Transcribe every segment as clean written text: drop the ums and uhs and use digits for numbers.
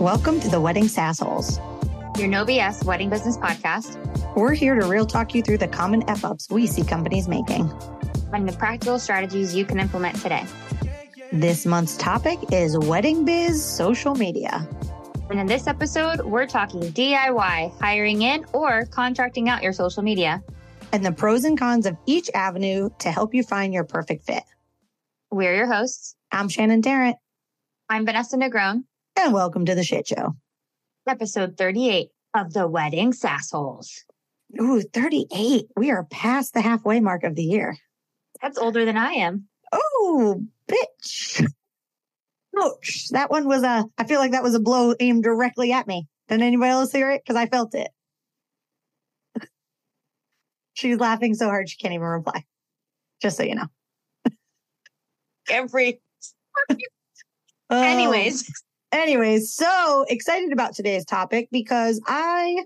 Welcome to The Wedding Sassholes, your no BS wedding business podcast. We're here to real talk you through the common F-ups we see companies making and the practical strategies you can implement today. This month's topic is wedding biz social media. And in this episode, we're talking DIY, hiring in or contracting out your social media, and the pros and cons of each avenue to help you find your perfect fit. We're your hosts. I'm Shannon Tarrant. I'm Vanessa Negron. And welcome to The Shit Show. Episode 38 of The Wedding Sassholes. Ooh, 38. We are past the halfway mark of the year. That's older than I am. Oh, bitch. Ouch. That one was I feel like that was a blow aimed directly at me. Did anybody else hear it? Because I felt it. She's laughing so hard she can't even reply. Just so you know. Anyways, so excited about today's topic because I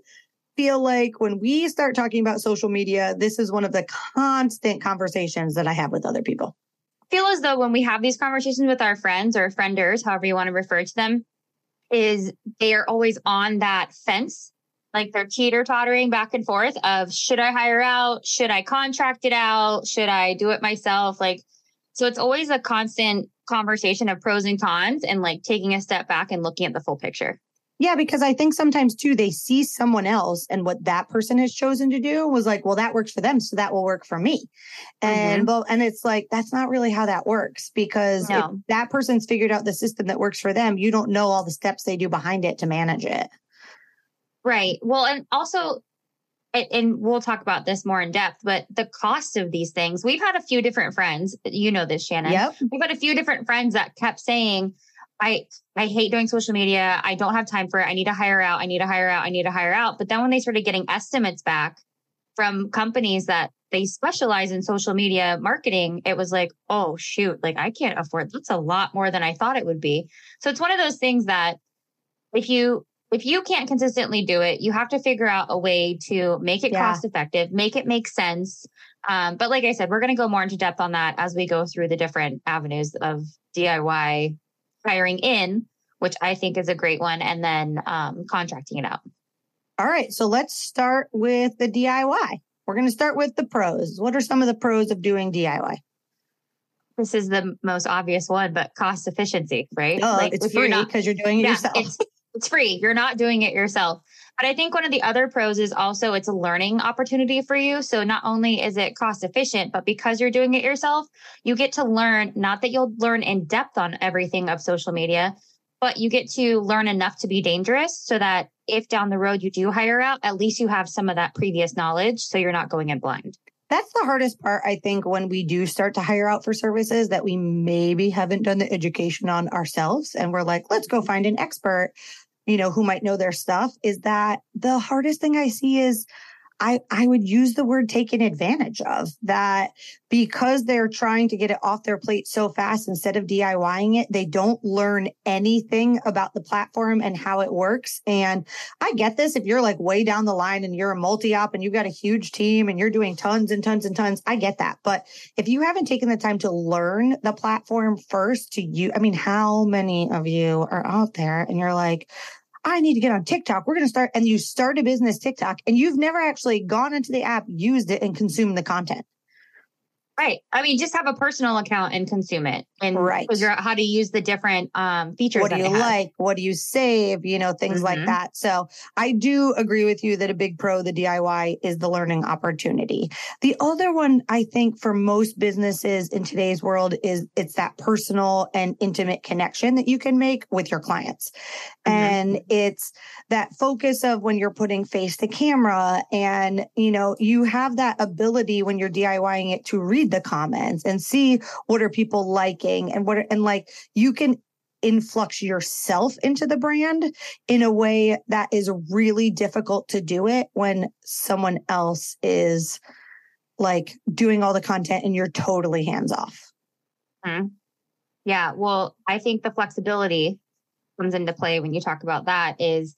feel like when we start talking about social media, this is one of the constant conversations that I have with other people. I feel as though when we have these conversations with our friends or frienders, however you want to refer to them, is they are always on that fence. Like they're teeter-tottering back and forth of, should I hire out? Should I contract it out? Should I do it myself? So it's always a constant conversation of pros and cons and like taking a step back and looking at the full picture. Yeah, because I think sometimes too, they see someone else and what that person has chosen to do was like, well, that works for them. So that will work for me. And and it's like, that's not really how that works because if that person's figured out the system that works for them, you don't know all the steps they do behind it to manage it. Right. Well, and also, and we'll talk about this more in depth, but the cost of these things, we've had a few different friends, you know this, Shannon. Yep. We've had a few different friends that kept saying, I hate doing social media. I don't have time for it. I need to hire out. But then when they started getting estimates back from companies that they specialize in social media marketing, it was like, oh shoot, like I can't afford, that's a lot more than I thought it would be. So it's one of those things that if you can't consistently do it, you have to figure out a way to make it cost effective, make it make sense. But like I said, we're going to go more into depth on that as we go through the different avenues of DIY, hiring in, which I think is a great one, and then contracting it out. All right. So let's start with the DIY. We're going to start with the pros. What are some of the pros of doing DIY? This is the most obvious one, but cost efficiency, right? Oh, it's free because you're doing it yourself. It's free. You're not doing it yourself. But I think one of the other pros is also it's a learning opportunity for you. So not only is it cost efficient, but because you're doing it yourself, you get to learn, not that you'll learn in depth on everything of social media, but you get to learn enough to be dangerous so that if down the road you do hire out, at least you have some of that previous knowledge. So you're not going in blind. That's the hardest part, I think, when we do start to hire out for services that we maybe haven't done the education on ourselves. And we're like, let's go find an expert, you know, who might know their stuff. Is that the hardest thing I see is I would use the word taken advantage of, that because they're trying to get it off their plate so fast, instead of DIYing it, they don't learn anything about the platform and how it works. And I get this. If you're like way down the line and you're a multi-op and you've got a huge team and you're doing tons and tons and tons, I get that. But if you haven't taken the time to learn the platform first to you, I mean, how many of you are out there and you're like, I need to get on TikTok. We're going to start. And you start a business TikTok and you've never actually gone into the app, used it and consumed the content. Right. I mean, just have a personal account and consume it and figure out how to use the different features. What do you like? What do you save? You know, things like that. So I do agree with you that a big pro of the DIY is the learning opportunity. The other one I think for most businesses in today's world is it's that personal and intimate connection that you can make with your clients. And it's that focus of when you're putting face to camera and, you know, you have that ability when you're DIYing it to read the comments and see what are people liking and you can influx yourself into the brand in a way that is really difficult to do it when someone else is like doing all the content and you're totally hands off. Yeah. Well, I think the flexibility comes into play when you talk about that is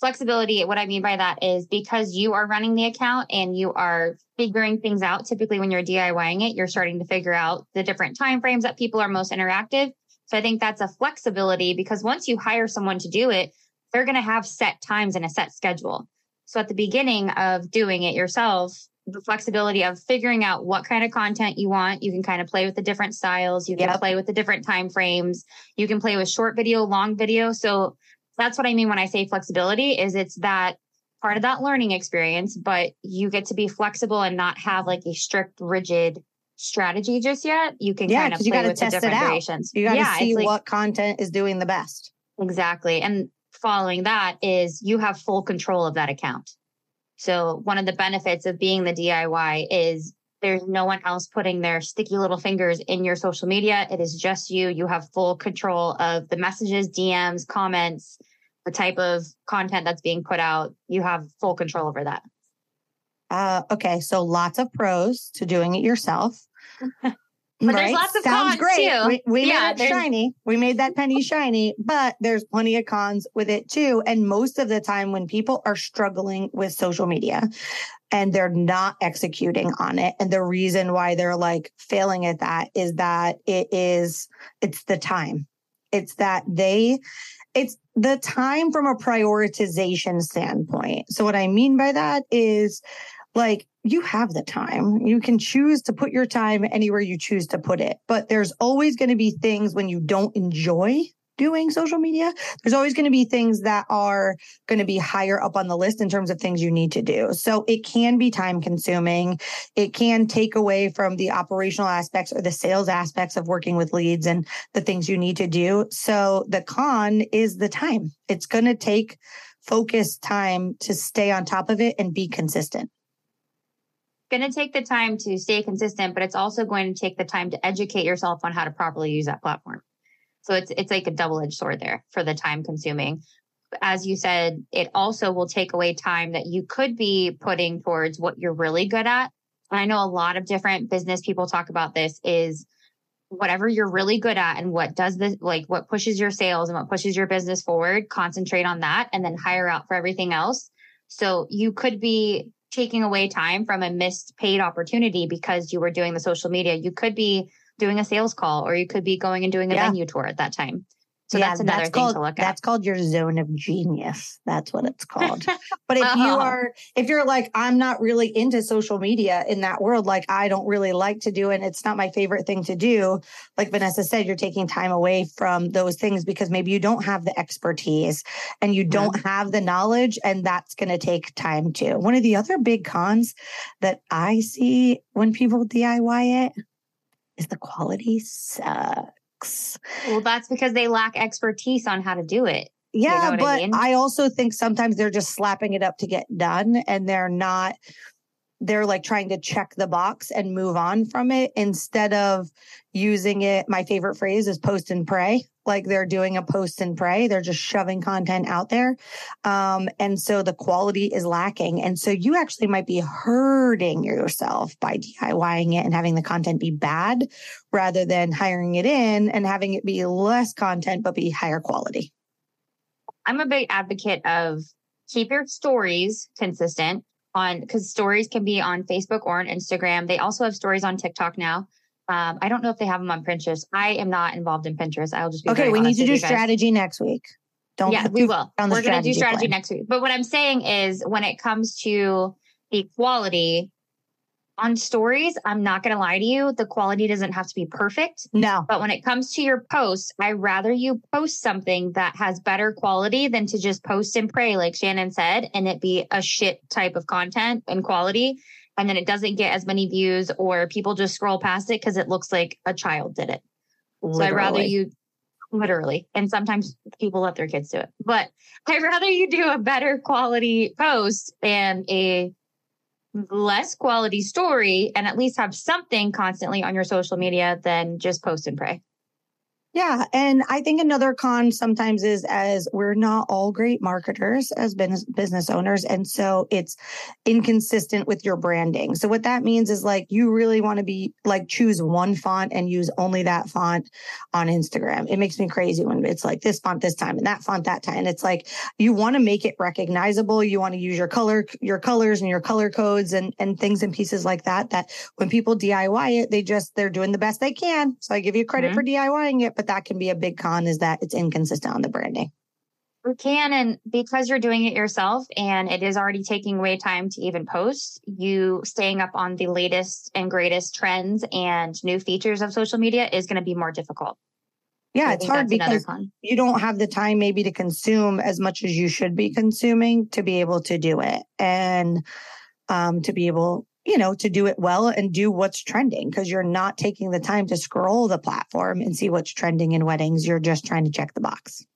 flexibility. What I mean by that is because you are running the account and you are figuring things out. Typically when you're DIYing it, you're starting to figure out the different timeframes that people are most interactive. So I think that's a flexibility because once you hire someone to do it, they're going to have set times and a set schedule. So at the beginning of doing it yourself, the flexibility of figuring out what kind of content you want. You can kind of play with the different styles. You can play with the different time frames. You can play with short video, long video. So that's what I mean when I say flexibility is it's that part of that learning experience, but you get to be flexible and not have like a strict, rigid strategy just yet. You can kind of play with the different variations. You got to see what content is doing the best. Exactly. And following that is you have full control of that account. So one of the benefits of being the DIY is there's no one else putting their sticky little fingers in your social media. It is just you. You have full control of the messages, DMs, comments, the type of content that's being put out. You have full control over that. Okay. So lots of pros to doing it yourself. But there's lots of cons too. We made it shiny. We made that penny shiny, but there's plenty of cons with it too. And most of the time when people are struggling with social media and they're not executing on it, and the reason why they're like failing at that is that it's the time. It's that it's the time from a prioritization standpoint. So what I mean by that is like, you have the time. You can choose to put your time anywhere you choose to put it. But there's always going to be things when you don't enjoy doing social media. There's always going to be things that are going to be higher up on the list in terms of things you need to do. So it can be time consuming. It can take away from the operational aspects or the sales aspects of working with leads and the things you need to do. So the con is the time. It's going to take focused time to stay on top of it and be consistent. Going to take the time to stay consistent, but it's also going to take the time to educate yourself on how to properly use that platform. So it's like a double-edged sword there for the time consuming. As you said, it also will take away time that you could be putting towards what you're really good at. And I know a lot of different business people talk about this is whatever you're really good at and what does this, like what pushes your sales and what pushes your business forward, concentrate on that and then hire out for everything else. So you could be taking away time from a missed paid opportunity because you were doing the social media. You could be doing a sales call or you could be going and doing a venue tour at that time. So that's another thing to look at. That's called your zone of genius. That's what it's called. But if you're like, I'm not really into social media in that world, like I don't really like to do, and it's not my favorite thing to do. Like Vanessa said, you're taking time away from those things because maybe you don't have the expertise and you don't have the knowledge, and that's going to take time too. One of the other big cons that I see when people DIY it is the quality sucks. Well, that's because they lack expertise on how to do it. Yeah, you know but I mean? I also think sometimes they're just slapping it up to get done and they're like trying to check the box and move on from it instead of using it. My favorite phrase is post and pray. Like they're doing a post and pray. They're just shoving content out there. And so the quality is lacking. And so you actually might be hurting yourself by DIYing it and having the content be bad rather than hiring it in and having it be less content, but be higher quality. I'm a big advocate of keep your stories consistent on because stories can be on Facebook or on Instagram. They also have stories on TikTok now. I don't know if they have them on Pinterest. I am not involved in Pinterest. I'll just be okay. We need to do strategy next week. We will. We're going to do strategy next week. But what I'm saying is, when it comes to the quality on stories, I'm not going to lie to you. The quality doesn't have to be perfect. No. But when it comes to your posts, I rather you post something that has better quality than to just post and pray, like Shannon said, and it be a shit type of content and quality. And then it doesn't get as many views or people just scroll past it because it looks like a child did it. Literally. So I'd rather you literally, and sometimes people let their kids do it, but I'd rather you do a better quality post and a less quality story and at least have something constantly on your social media than just post and pray. Yeah. And I think another con sometimes is as we're not all great marketers as business owners. And so it's inconsistent with your branding. So what that means is like, you really want to be like, choose one font and use only that font on Instagram. It makes me crazy when it's like this font this time and that font that time. And it's like, you want to make it recognizable. You want to use your colors and your color codes and things and pieces like that when people DIY it, they're doing the best they can. So I give you credit for DIYing it, but that can be a big con is that it's inconsistent on the branding. You can, and because you're doing it yourself and it is already taking away time to even post, you staying up on the latest and greatest trends and new features of social media is going to be more difficult. Yeah, it's hard because you don't have the time maybe to consume as much as you should be consuming to be able to do it and to be able, you know, to do it well and do what's trending, because you're not taking the time to scroll the platform and see what's trending in weddings. You're just trying to check the box.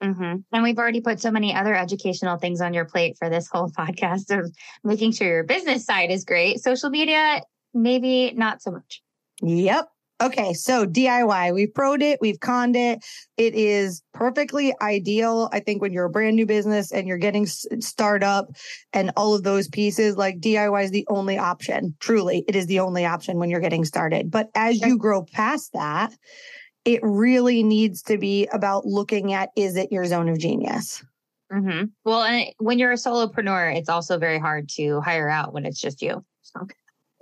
Mm-hmm. And we've already put so many other educational things on your plate for this whole podcast of making sure your business side is great. Social media, maybe not so much. Yep. Okay. So DIY, we've pro'd it, we've conned it. It is perfectly ideal. I think when you're a brand new business and you're getting start up and all of those pieces, like DIY is the only option. Truly, it is the only option when you're getting started. But as you grow past that, it really needs to be about looking at, is it your zone of genius? Mm-hmm. Well, and when you're a solopreneur, it's also very hard to hire out when it's just you. Okay.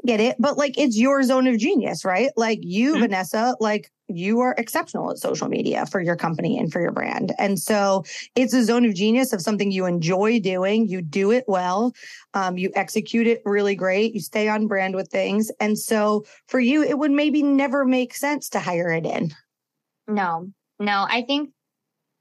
Get it? But like, it's your zone of genius, right? Like you, mm-hmm. Vanessa, like you are exceptional at social media for your company and for your brand. And so it's a zone of genius of something you enjoy doing. You do it well. You execute it really great. You stay on brand with things. And so for you, it would maybe never make sense to hire it in. No. I think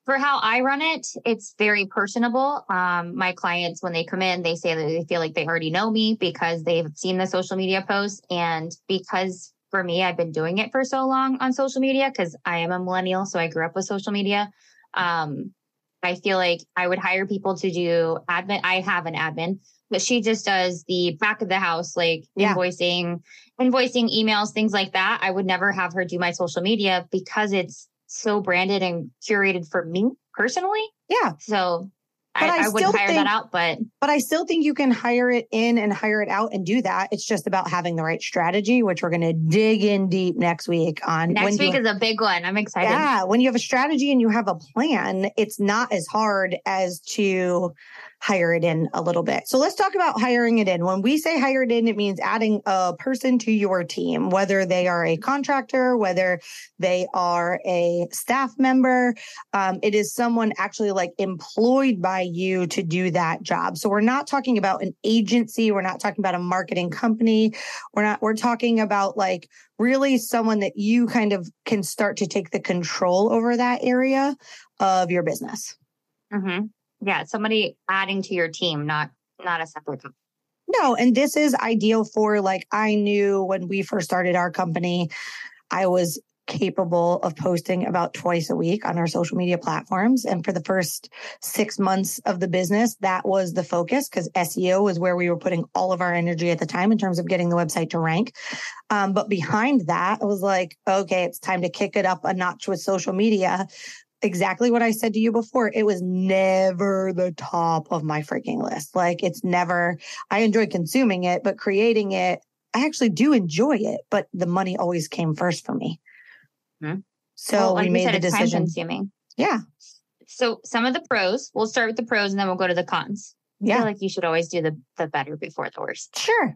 for how I run it, it's very personable. My clients, when they come in, they say that they feel like they already know me because they've seen the social media posts. And because for me, I've been doing it for so long on social media, because I am a millennial, so I grew up with social media. I feel like I would hire people to do admin. I have an admin, but she just does the back of the house, like invoicing, emails, things like that. I would never have her do my social media because it's so branded and curated for me personally. Yeah. So I wouldn't hire that out, but I still think you can hire it in and hire it out and do that. It's just about having the right strategy, which we're going to dig in deep next week on. Next week is a big one. I'm excited. Yeah. When you have a strategy and you have a plan, it's not as hard as to hire it in a little bit. So let's talk about hiring it in. When we say hire it in, it means adding a person to your team, whether they are a contractor, whether they are a staff member. It is someone actually like employed by you to do that job. So we're not talking about an agency. We're not talking about a marketing company. We're talking about like really someone that you kind of can start to take the control over that area of your business. Mm-hmm. Yeah, somebody adding to your team, not a separate company. No, and this is ideal for like, I knew when we first started our company, I was capable of posting about twice a week on our social media platforms. And for the first 6 months of the business, that was the focus because SEO was where we were putting all of our energy at the time in terms of getting the website to rank. But behind that, I was like, okay, it's time to kick it up a notch with social media. Exactly what I said to you before. It was never the top of my freaking list. Like it's never, I enjoy consuming it, but creating it, I actually do enjoy it, but the money always came first for me. Mm-hmm. So well, like we made the decision. Time consuming. Yeah. So some of the pros, we'll start with the pros and then we'll go to the cons. Yeah. I feel like you should always do the better before the worst. Sure.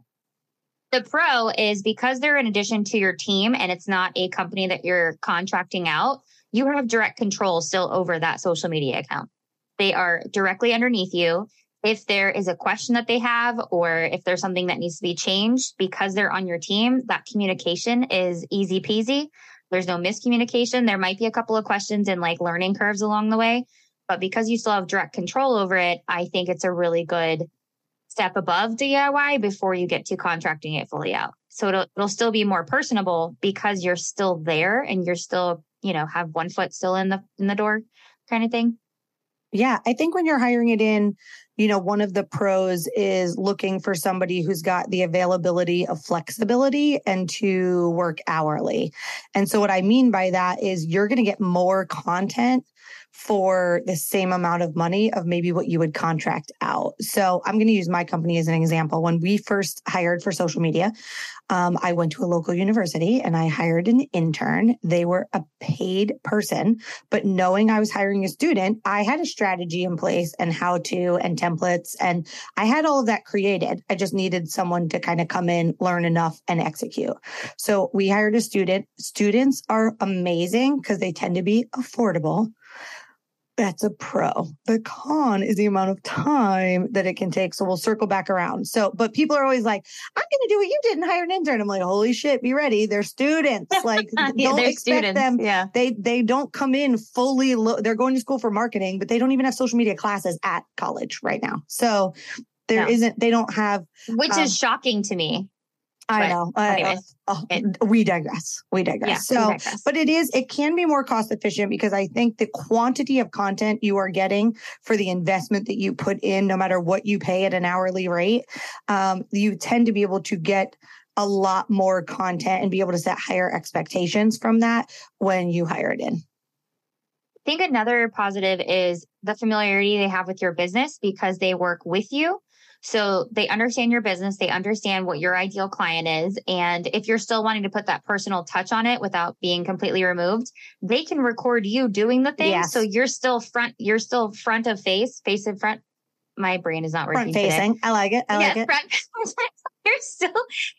The pro is because they're in addition to your team and it's not a company that you're contracting out, you have direct control still over that social media account. They are directly underneath you. If there is a question that they have, or if there's something that needs to be changed, because they're on your team, that communication is easy peasy. There's no miscommunication. There might be a couple of questions and like learning curves along the way, but because you still have direct control over it, I think it's a really good step above DIY before you get to contracting it fully out. So it'll still be more personable because you're still there and you're still, you know, have one foot still in the door kind of thing. Yeah. I think when you're hiring it in, you know, one of the pros is looking for somebody who's got the availability of flexibility and to work hourly. And so what I mean by that is you're going to get more content for the same amount of money of maybe what you would contract out. So I'm going to use my company as an example. When we first hired for social media, I went to a local university and I hired an intern. They were a paid person, but knowing I was hiring a student, I had a strategy in place and how to and templates. And I had all of that created. I just needed someone to kind of come in, learn enough and execute. So we hired a student. Students are amazing because they tend to be affordable. That's a pro. The con is the amount of time that it can take. So we'll circle back around. So, but people are always like, I'm going to do what you did and hire an intern. I'm like, holy shit, be ready. They're students. Like, don't expect students. Them. Yeah. They don't come in fully. They're going to school for marketing, but they don't even have social media classes at college right now. So there isn't, they don't have. Which is shocking to me. I know. We digress. Yeah, but it can be more cost efficient because I think the quantity of content you are getting for the investment that you put in, no matter what you pay at an hourly rate, you tend to be able to get a lot more content and be able to set higher expectations from that when you hire it in. I think another positive is the familiarity they have with your business because they work with you. So they understand your business. They understand what your ideal client is. And if you're still wanting to put that personal touch on it without being completely removed, they can record you doing the thing. Yes. So you're still front of face. My brain is not working. Front facing. Today. I like it. I like it.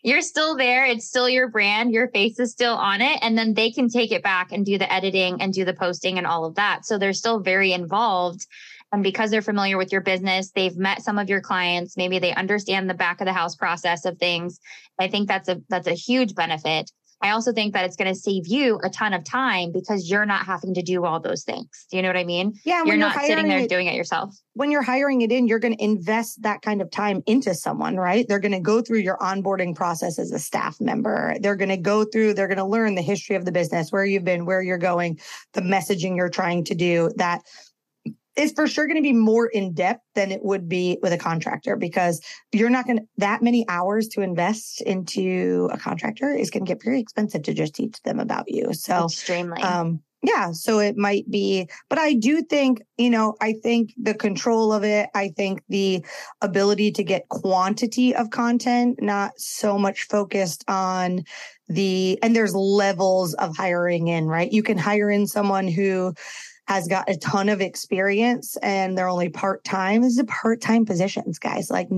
You're still there. It's still your brand. Your face is still on it. And then they can take it back and do the editing and do the posting and all of that. So they're still very involved. And because they're familiar with your business, they've met some of your clients. Maybe they understand the back of the house process of things. I think that's a huge benefit. I also think that it's going to save you a ton of time because you're not having to do all those things. Do you know what I mean? Yeah. You're not sitting there doing it yourself. When you're hiring it in, you're going to invest that kind of time into someone, right? They're going to go through your onboarding process as a staff member. They're going to learn the history of the business, where you've been, where you're going, the messaging you're trying to do. That is for sure going to be more in depth than it would be with a contractor because you're not going to, that many hours to invest into a contractor is going to get very expensive to just teach them about you. So extremely. Yeah. So it might be, but I do think, I think the control of it, I think the ability to get quantity of content, not so much focused on and there's levels of hiring in, right? You can hire in someone who has got a ton of experience and they're only part-time. This is a part-time positions, guys. Like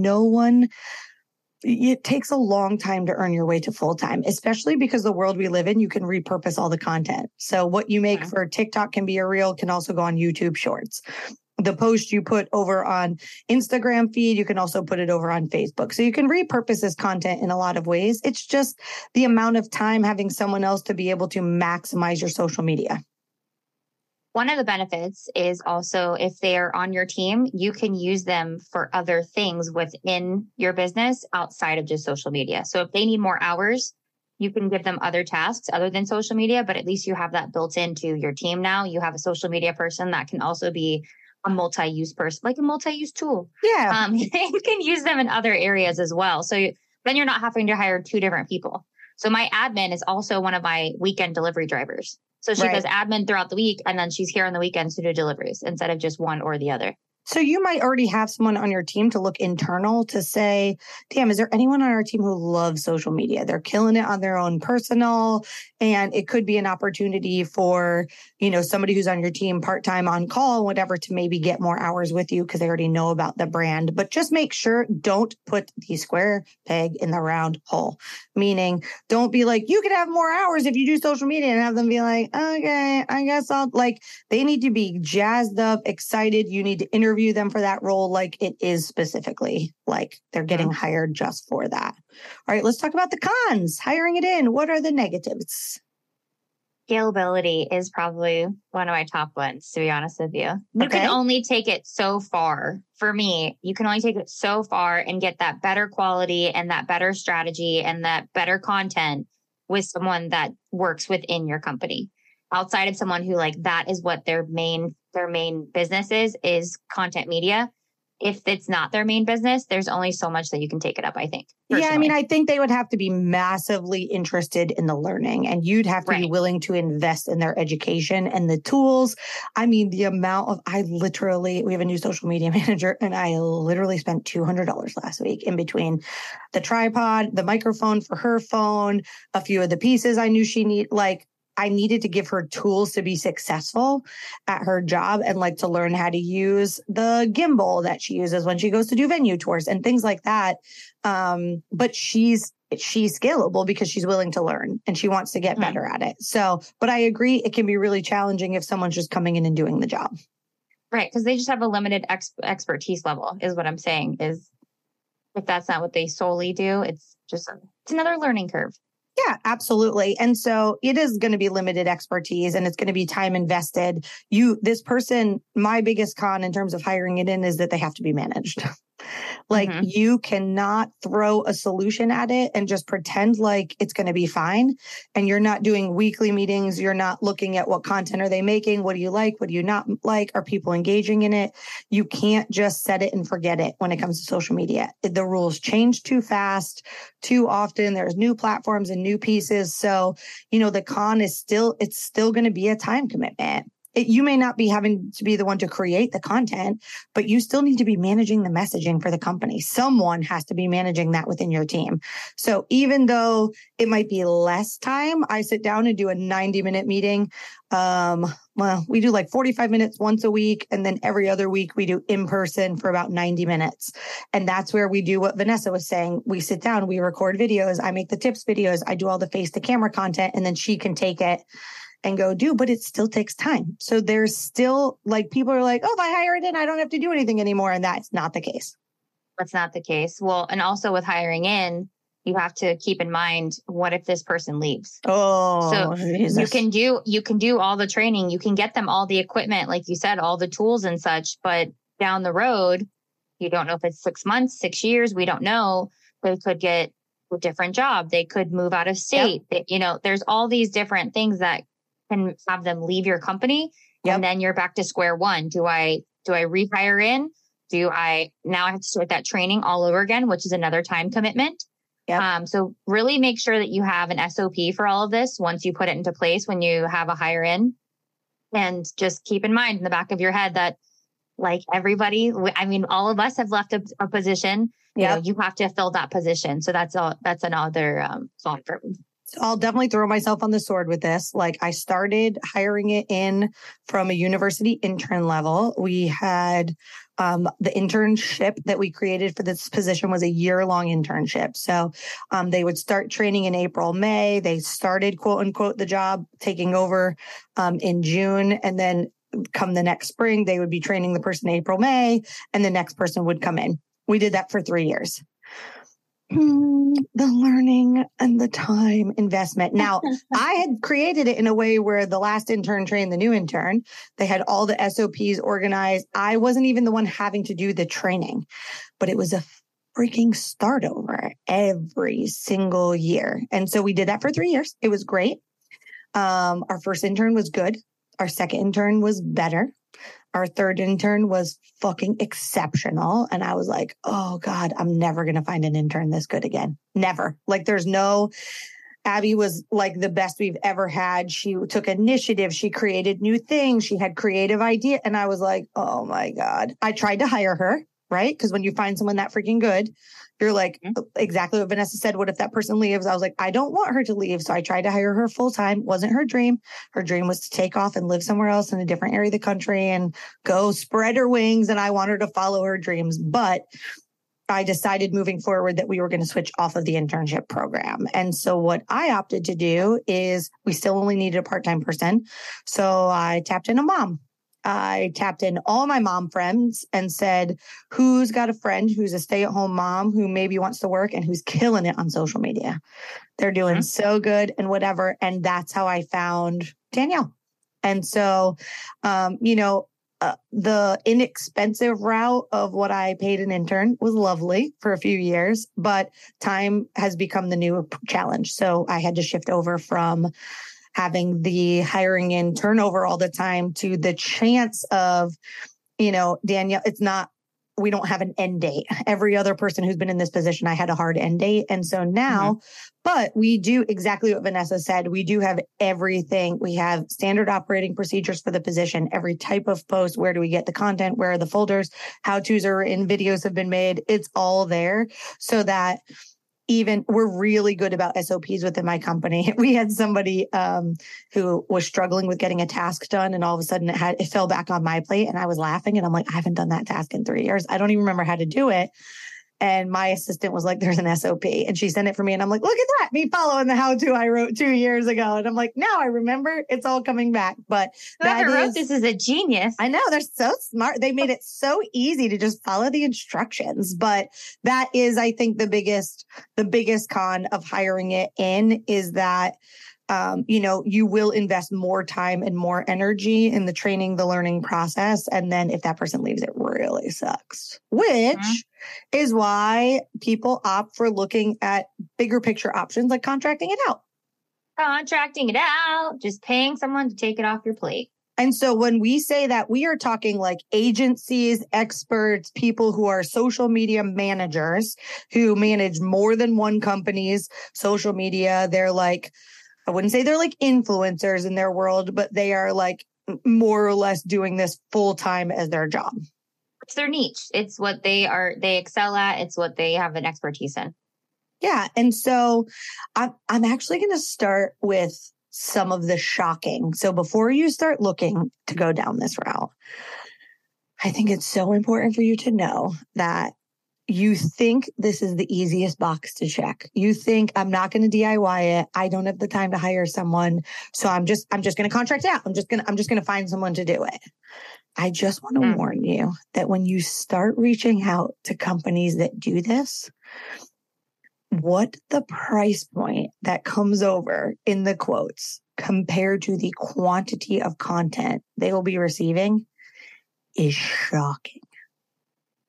it takes a long time to earn your way to full-time, especially because the world we live in, you can repurpose all the content. So what you make for TikTok can be a reel, can also go on YouTube Shorts. The post you put over on Instagram feed, you can also put it over on Facebook. So you can repurpose this content in a lot of ways. It's just the amount of time having someone else to be able to maximize your social media. One of the benefits is also if they are on your team, you can use them for other things within your business outside of just social media. So if they need more hours, you can give them other tasks other than social media, but at least you have that built into your team now. You have a social media person that can also be a multi-use person, like a multi-use tool. Yeah. You can use them in other areas as well. So then you're not having to hire two different people. So my admin is also one of my weekend delivery drivers. So she does admin throughout the week and then she's here on the weekends to do deliveries instead of just one or the other. So you might already have someone on your team to look internal to say, damn, is there anyone on our team who loves social media? They're killing it on their own personal. And it could be an opportunity for, somebody who's on your team part-time on call, whatever, to maybe get more hours with you because they already know about the brand. But just make sure don't put the square peg in the round hole. Meaning don't be like, you could have more hours if you do social media and have them be like, okay, I guess I'll they need to be jazzed up, excited. You need to interview them for that role like it is specifically like they're getting hired just for that. All right, let's talk about the cons. Hiring it in. What are the negatives? Scalability is probably one of my top ones, to be honest with you. You can only take it so far. For me, you can only take it so far and get that better quality and that better strategy and that better content with someone that works within your company. Outside of someone who that is what their main business is content media. If it's not their main business, there's only so much that you can take it up, I think. Personally. Yeah, I think they would have to be massively interested in the learning and you'd have to be willing to invest in their education and the tools. We have a new social media manager and I literally spent $200 last week in between the tripod, the microphone for her phone, a few of the pieces I knew she needed. I needed to give her tools to be successful at her job and to learn how to use the gimbal that she uses when she goes to do venue tours and things like that. But she's scalable because she's willing to learn and she wants to get better at it. So, but I agree, it can be really challenging if someone's just coming in and doing the job. Right. Because they just have a limited expertise level is what I'm saying, is if that's not what they solely do, it's just, it's another learning curve. Yeah, absolutely. And so it is going to be limited expertise and it's going to be time invested. My biggest con in terms of hiring it in is that they have to be managed. Like you cannot throw a solution at it and just pretend like it's going to be fine. And you're not doing weekly meetings. You're not looking at what content are they making? What do you like? What do you not like? Are people engaging in it? You can't just set it and forget it when it comes to social media. The rules change too fast, too often. There's new platforms and new pieces. So, the con is it's still going to be a time commitment. You may not be having to be the one to create the content, but you still need to be managing the messaging for the company. Someone has to be managing that within your team. So even though it might be less time, I sit down and do a 90-minute meeting. We do like 45 minutes once a week. And then every other week we do in person for about 90 minutes. And that's where we do what Vanessa was saying. We sit down, we record videos. I make the tips videos. I do all the face-to-camera content, and then she can take it and go do, but it still takes time. So there's still people are like, oh, if I hire it in, I don't have to do anything anymore. And that's not the case. That's not the case. Well, and also with hiring in, you have to keep in mind, what if this person leaves? Oh, so Jesus. You can do all the training. You can get them all the equipment, like you said, all the tools and such, but down the road, you don't know if it's 6 months, 6 years, we don't know. They could get a different job. They could move out of state. Yep. There's all these different things that can have them leave your company. Yep. And then you're back to square one. Do I rehire in? Now I have to start that training all over again, which is another time commitment. Yep. So really make sure that you have an SOP for all of this once you put it into place, when you have a hire in, and just keep in mind in the back of your head that all of us have left a position, you have to fill that position. So that's all, that's another thought for me. I'll definitely throw myself on the sword with this. I started hiring it in from a university intern level. We had the internship that we created for this position was a year-long internship. So they would start training in April, May. They started, quote unquote, the job taking over in June. And then come the next spring, they would be training the person April, May, and the next person would come in. We did that for 3 years. The learning and the time investment. Now, I had created it in a way where the last intern trained the new intern. They had all the SOPs organized. I wasn't even the one having to do the training, but it was a freaking start over every single year. And so we did that for 3 years. It was great. Our first intern was good. Our second intern was better. Our third intern was fucking exceptional. And I was like, oh God, I'm never going to find an intern this good again. Never. Abby was the best we've ever had. She took initiative. She created new things. She had creative idea. And I was like, oh my God. I tried to hire her, right? Because when you find someone that freaking good, you're like, exactly what Vanessa said. What if that person leaves? I was like, I don't want her to leave. So I tried to hire her full time. Wasn't her dream. Her dream was to take off and live somewhere else in a different area of the country and go spread her wings. And I want her to follow her dreams. But I decided moving forward that we were going to switch off of the internship program. And so what I opted to do is, we still only needed a part-time person. So I tapped in a mom. I tapped in all my mom friends and said, who's got a friend who's a stay-at-home mom who maybe wants to work and who's killing it on social media? They're doing so good and whatever. And that's how I found Danielle. And so, the inexpensive route of what I paid an intern was lovely for a few years, but time has become the new challenge. So I had to shift over from having the hiring in turnover all the time to the chance of, Danielle, we don't have an end date. Every other person who's been in this position, I had a hard end date. And so now, but we do exactly what Vanessa said. We do have everything. We have standard operating procedures for the position, every type of post, where do we get the content, where are the folders, how-tos are in, videos have been made. It's all there so that we're really good about SOPs within my company. We had somebody who was struggling with getting a task done, and all of a sudden it fell back on my plate, and I was laughing and I'm like, I haven't done that task in 3 years. I don't even remember how to do it. And my assistant was like, there's an SOP. And she sent it for me. And I'm like, look at that, me following the how-to I wrote 2 years ago. And I'm like, now I remember, it's all coming back. But whoever wrote this is a genius. I know, they're so smart. They made it so easy to just follow the instructions. But that is, I think, the biggest con of hiring it in is that, you will invest more time and more energy in the training, the learning process. And then if that person leaves, it really sucks, which is why people opt for looking at bigger picture options like contracting it out. Just paying someone to take it off your plate. And so when we say that, we are talking like agencies, experts, people who are social media managers who manage more than one company's social media. They're like, I wouldn't say they're like influencers in their world, but they are like more or less doing this full time as their job. It's their niche. It's what they excel at. It's what they have an expertise in. Yeah. And so I'm actually going to start with some of the shocking. So before you start looking to go down this route, I think it's so important for you to know that you think this is the easiest box to check. You think, I'm not going to DIY it. I don't have the time to hire someone. So I'm just going to contract out. I'm just going to find someone to do it. I just want to warn you that when you start reaching out to companies that do this, what the price point that comes over in the quotes compared to the quantity of content they will be receiving is shocking.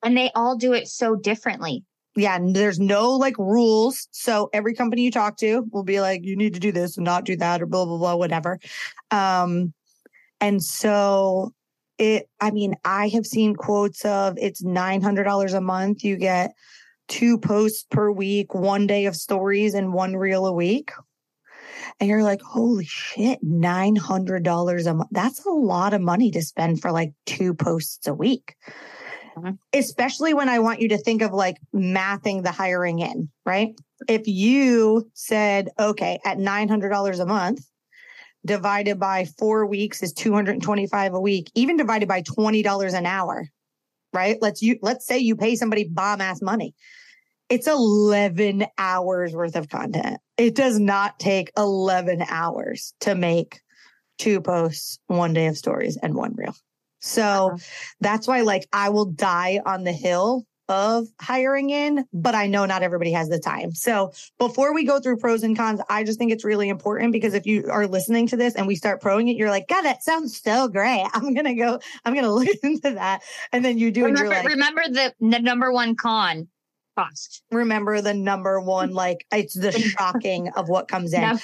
And they all do it so differently. Yeah, and there's no like rules. So every company you talk to will be like, you need to do this and not do that or blah, blah, blah, whatever. And so I have seen quotes of it's $900 a month. You get 2 posts per week, 1 day of stories and 1 reel a week. And you're like, holy shit, $900 a month. That's a lot of money to spend for like 2 posts a week. Especially when I want you to think of like mathing the hiring in, right? If you said, okay, at $900 a month, divided by 4 weeks is $225 a week, even divided by $20 an hour, right? Let's say you pay somebody bomb ass money. It's 11 hours worth of content. It does not take 11 hours to make 2 posts, 1 day of stories and 1 reel. So that's why, like, I will die on the hill of hiring in, but I know not everybody has the time. So before we go through pros and cons, I just think it's really important because if you are listening to this and we start proing it, you're like, God, that sounds so great. I'm going to look into that. And then you do. Remember the number one con. Cost. Remember the number one, like, it's the shocking of what comes in.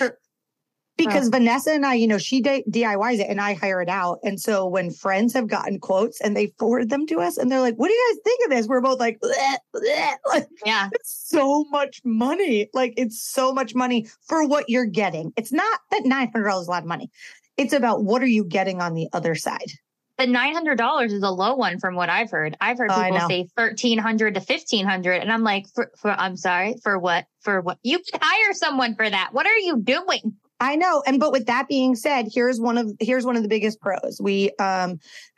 Because Vanessa and I, she DIYs it and I hire it out. And so when friends have gotten quotes and they forward them to us and they're like, what do you guys think of this? We're both like, bleh, bleh. Like, yeah, it's so much money. Like, it's so much money for what you're getting. It's not that $900 is a lot of money. It's about what are you getting on the other side? The $900 is a low one from what I've heard. I've heard people say $1,300 to $1,500. And I'm like, I'm sorry, for what? For what? You can hire someone for that. What are you doing? I know. But with that being said, here's one of the biggest pros. We have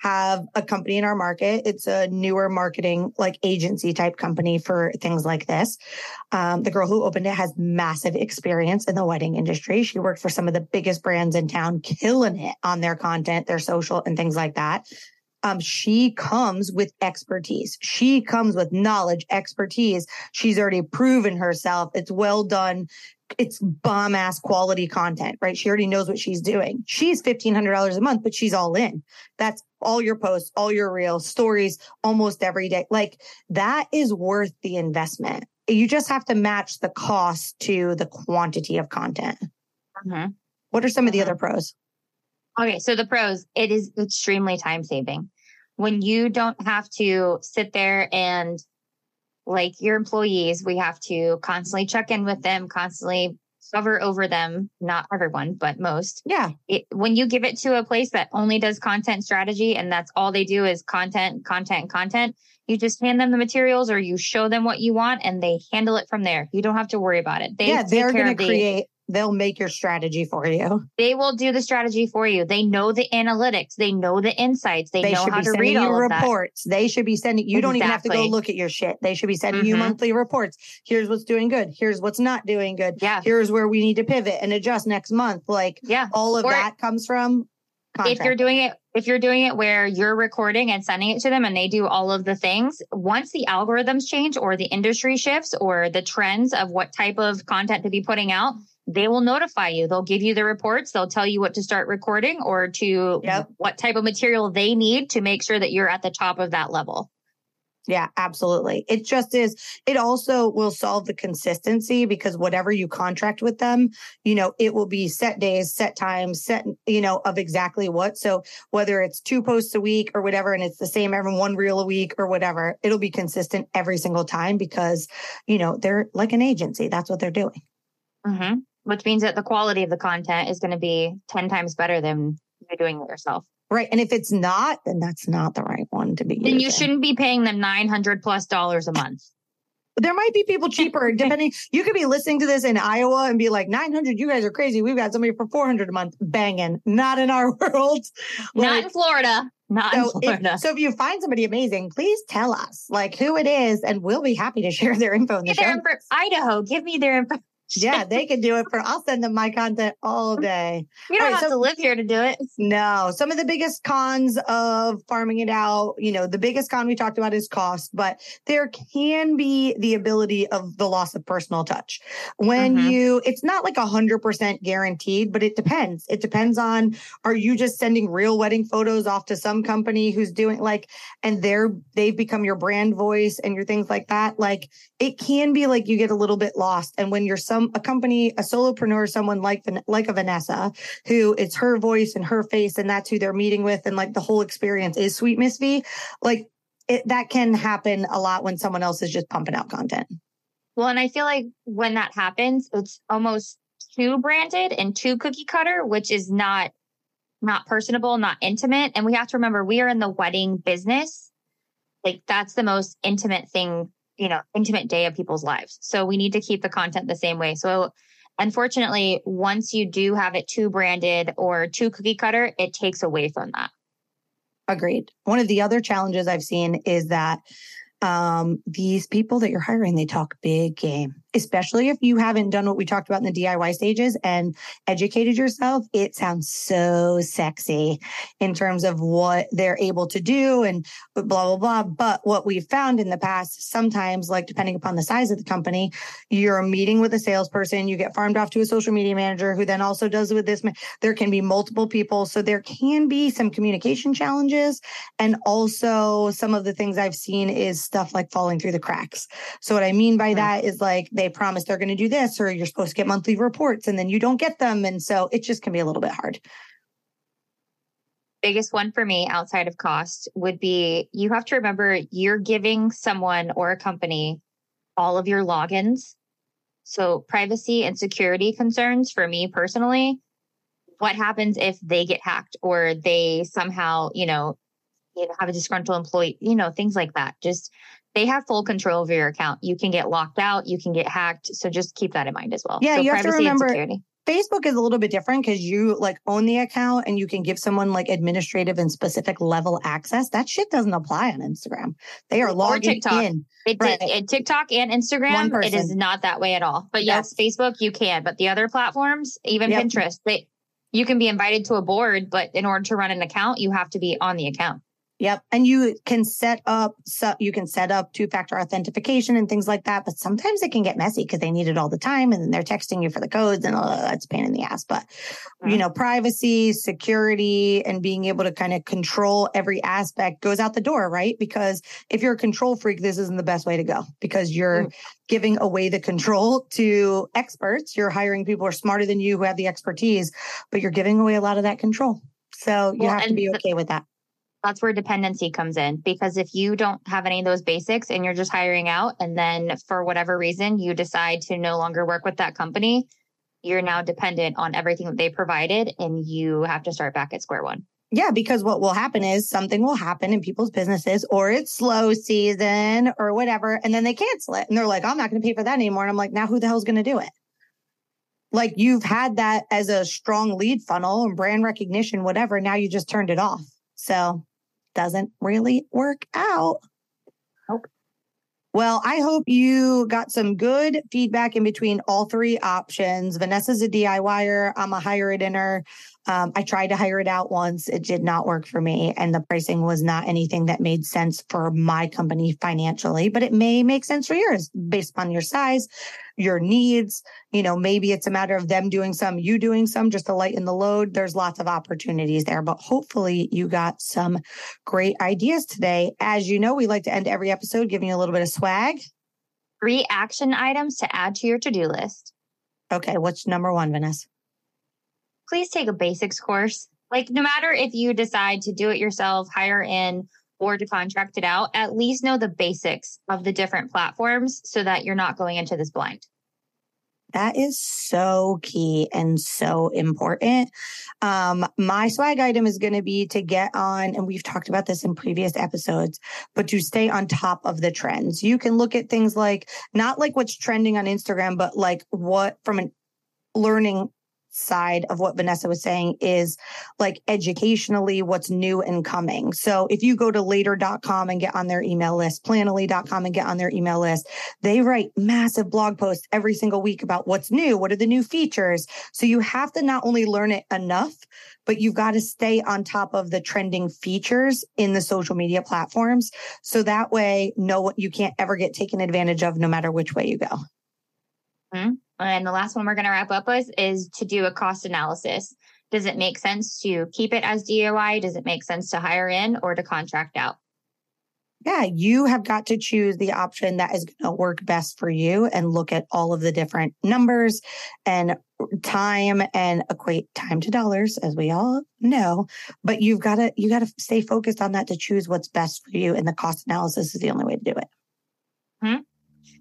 a company in our market. It's a newer marketing, like, agency type company for things like this. The girl who opened it has massive experience in the wedding industry. She worked for some of the biggest brands in town, killing it on their content, their social and things like that. She comes with expertise. She comes with knowledge, expertise. She's already proven herself. It's well done. It's bomb ass quality content, right? She already knows what she's doing. She's $1,500 a month, but she's all in. That's all your posts, all your reels, stories, almost every day. Like, that is worth the investment. You just have to match the cost to the quantity of content. What are some of the other pros? Okay. So the pros, it is extremely time saving. When you don't have to sit there and, like, your employees, we have to constantly check in with them, constantly hover over them. Not everyone, but most. Yeah. When you give it to a place that only does content strategy and that's all they do is content, you just hand them the materials or you show them what you want and they handle it from there. You don't have to worry about it. They're going to create they'll make your strategy for you. They will do the strategy for you. They know the analytics. They know the insights. They know how to read all of that. They should be sending you reports. They should be sending... You don't even have to go look at your shit. They should be sending you monthly reports. Here's what's doing good. Here's what's not doing good. Yeah. Here's where we need to pivot and adjust next month. Like, yeah. All of that comes from content. If you're doing it where you're recording and sending it to them and they do all of the things, once the algorithms change or the industry shifts or the trends of what type of content to be putting out, they will notify you. They'll give you the reports. They'll tell you what to start recording or to what type of material they need to make sure that you're at the top of that level. Yeah, absolutely. It just is. It also will solve the consistency because whatever you contract with them, it will be set days, set times, set, of exactly what. So whether it's 2 posts a week or whatever, and it's the same every 1 reel a week or whatever, it'll be consistent every single time because, they're like an agency. That's what they're doing. Mm-hmm. Which means that the quality of the content is going to be 10 times better than you're doing it yourself. Right. And if it's not, then that's not the right one to be using. Then you shouldn't be paying them $900+ a month. There might be people cheaper, depending. You could be listening to this in Iowa and be like, 900, you guys are crazy. We've got somebody for 400 a month. Banging. Not in our world. Not in Florida. So if you find somebody amazing, please tell us who it is and we'll be happy to share their info in the show. Idaho, give me their info. Yeah, they can do it I'll send them my content all day. You don't have to live here to do it. No. Some of the biggest cons of farming it out, the biggest con we talked about is cost, but there can be the ability of the loss of personal touch. When it's not 100% guaranteed, but it depends. It depends on, are you just sending real wedding photos off to some company who's doing and they've become your brand voice and your things like that. It can be you get a little bit lost. And when you're a solopreneur, someone like a Vanessa, who it's her voice and her face, and that's who they're meeting with. And the whole experience is Sweet Miss V. That can happen a lot when someone else is just pumping out content. Well, and I feel like when that happens, it's almost too branded and too cookie cutter, which is not personable, not intimate. And we have to remember, we are in the wedding business. That's the most intimate thing, intimate day of people's lives. So we need to keep the content the same way. So unfortunately, once you do have it too branded or too cookie cutter, it takes away from that. Agreed. One of the other challenges I've seen is that these people that you're hiring, they talk big game, especially if you haven't done what we talked about in the DIY stages and educated yourself. It sounds so sexy in terms of what they're able to do and blah, blah, blah. But what we've found in the past, sometimes depending upon the size of the company, you're meeting with a salesperson, you get farmed off to a social media manager who then also does with this. There can be multiple people. So there can be some communication challenges. And also some of the things I've seen is stuff falling through the cracks. So what I mean by that is they promise they're going to do this, or you're supposed to get monthly reports and then you don't get them. And so it just can be a little bit hard. Biggest one for me outside of cost would be, you have to remember, you're giving someone or a company all of your logins. So privacy and security concerns for me personally, what happens if they get hacked or they somehow, have a disgruntled employee, things like that. They have full control over your account. You can get locked out. You can get hacked. So just keep that in mind as well. Yeah, so you have to remember, Facebook is a little bit different because you own the account and you can give someone administrative and specific level access. That shit doesn't apply on Instagram. They are logged in. TikTok and Instagram, it is not that way at all. But yes, Facebook, you can. But the other platforms, even Pinterest, you can be invited to a board, but in order to run an account, you have to be on the account. Yep. And you can set up two-factor authentication and things like that. But sometimes it can get messy because they need it all the time. And then they're texting you for the codes and that's a pain in the ass. But, privacy, security, and being able to kind of control every aspect goes out the door, right? Because if you're a control freak, this isn't the best way to go because you're giving away the control to experts. You're hiring people who are smarter than you, who have the expertise, but you're giving away a lot of that control. So you have to be okay with that. That's where dependency comes in, because if you don't have any of those basics and you're just hiring out and then for whatever reason you decide to no longer work with that company, you're now dependent on everything that they provided and you have to start back at square one. Yeah, because what will happen is something will happen in people's businesses, or it's slow season or whatever, and then they cancel it. And they're like, I'm not going to pay for that anymore. And I'm like, now who the hell's going to do it? like you've had that as a strong lead funnel and brand recognition, whatever. Now you just turned it off. So doesn't really work out. Nope. Well, I hope you got some good feedback in between all three options. Vanessa's a DIYer. I'm a hire-it-inner. I tried to hire it out once. It did not work for me. And the pricing was not anything that made sense for my company financially, but it may make sense for yours based on your size, your needs. You know, maybe it's a matter of them doing some, you doing some, just to lighten the load. There's lots of opportunities there, but hopefully you got some great ideas today. As you know, we like to end every episode giving you a little bit of swag. 3 action items to add to your to-do list. Okay. What's number 1, Vanessa? Please take a basics course. Like, no matter if you decide to do it yourself, hire in, or to contract it out, at least know the basics of the different platforms so that you're not going into this blind. That is so key and so important. My swag item is going to be to get on, and we've talked about this in previous episodes, but to stay on top of the trends. You can look at things like, not like what's trending on Instagram, but like what from a learning side of what Vanessa was saying is like educationally what's new and coming. So if you go to later.com and get on their email list, Planoly.com and get on their email list, they write massive blog posts every single week about what's new, what are the new features. So you have to not only learn it enough, but you've got to stay on top of the trending features in the social media platforms. So that way, know what you can't ever get taken advantage of no matter which way you go. Mm-hmm. And the last one we're going to wrap up with is to do a cost analysis. Does it make sense to keep it as DIY? Does it make sense to hire in or to contract out? Yeah, you have got to choose the option that is going to work best for you and look at all of the different numbers and time and equate time to dollars, as we all know. But you got to stay focused on that to choose what's best for you. And the cost analysis is the only way to do it. Mm-hmm.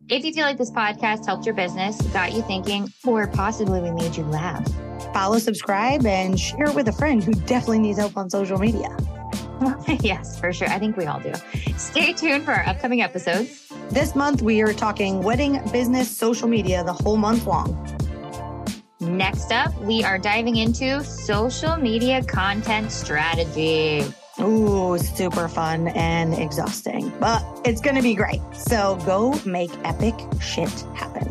If you feel like this podcast helped your business, got you thinking, or possibly we made you laugh, follow, subscribe, and share it with a friend who definitely needs help on social media. Yes, for sure. I think we all do. Stay tuned for our upcoming episodes. This month, we are talking wedding business social media the whole month long. Next up, we are diving into social media content strategy. Ooh, super fun and exhausting, but it's going to be great. So go make epic shit happen.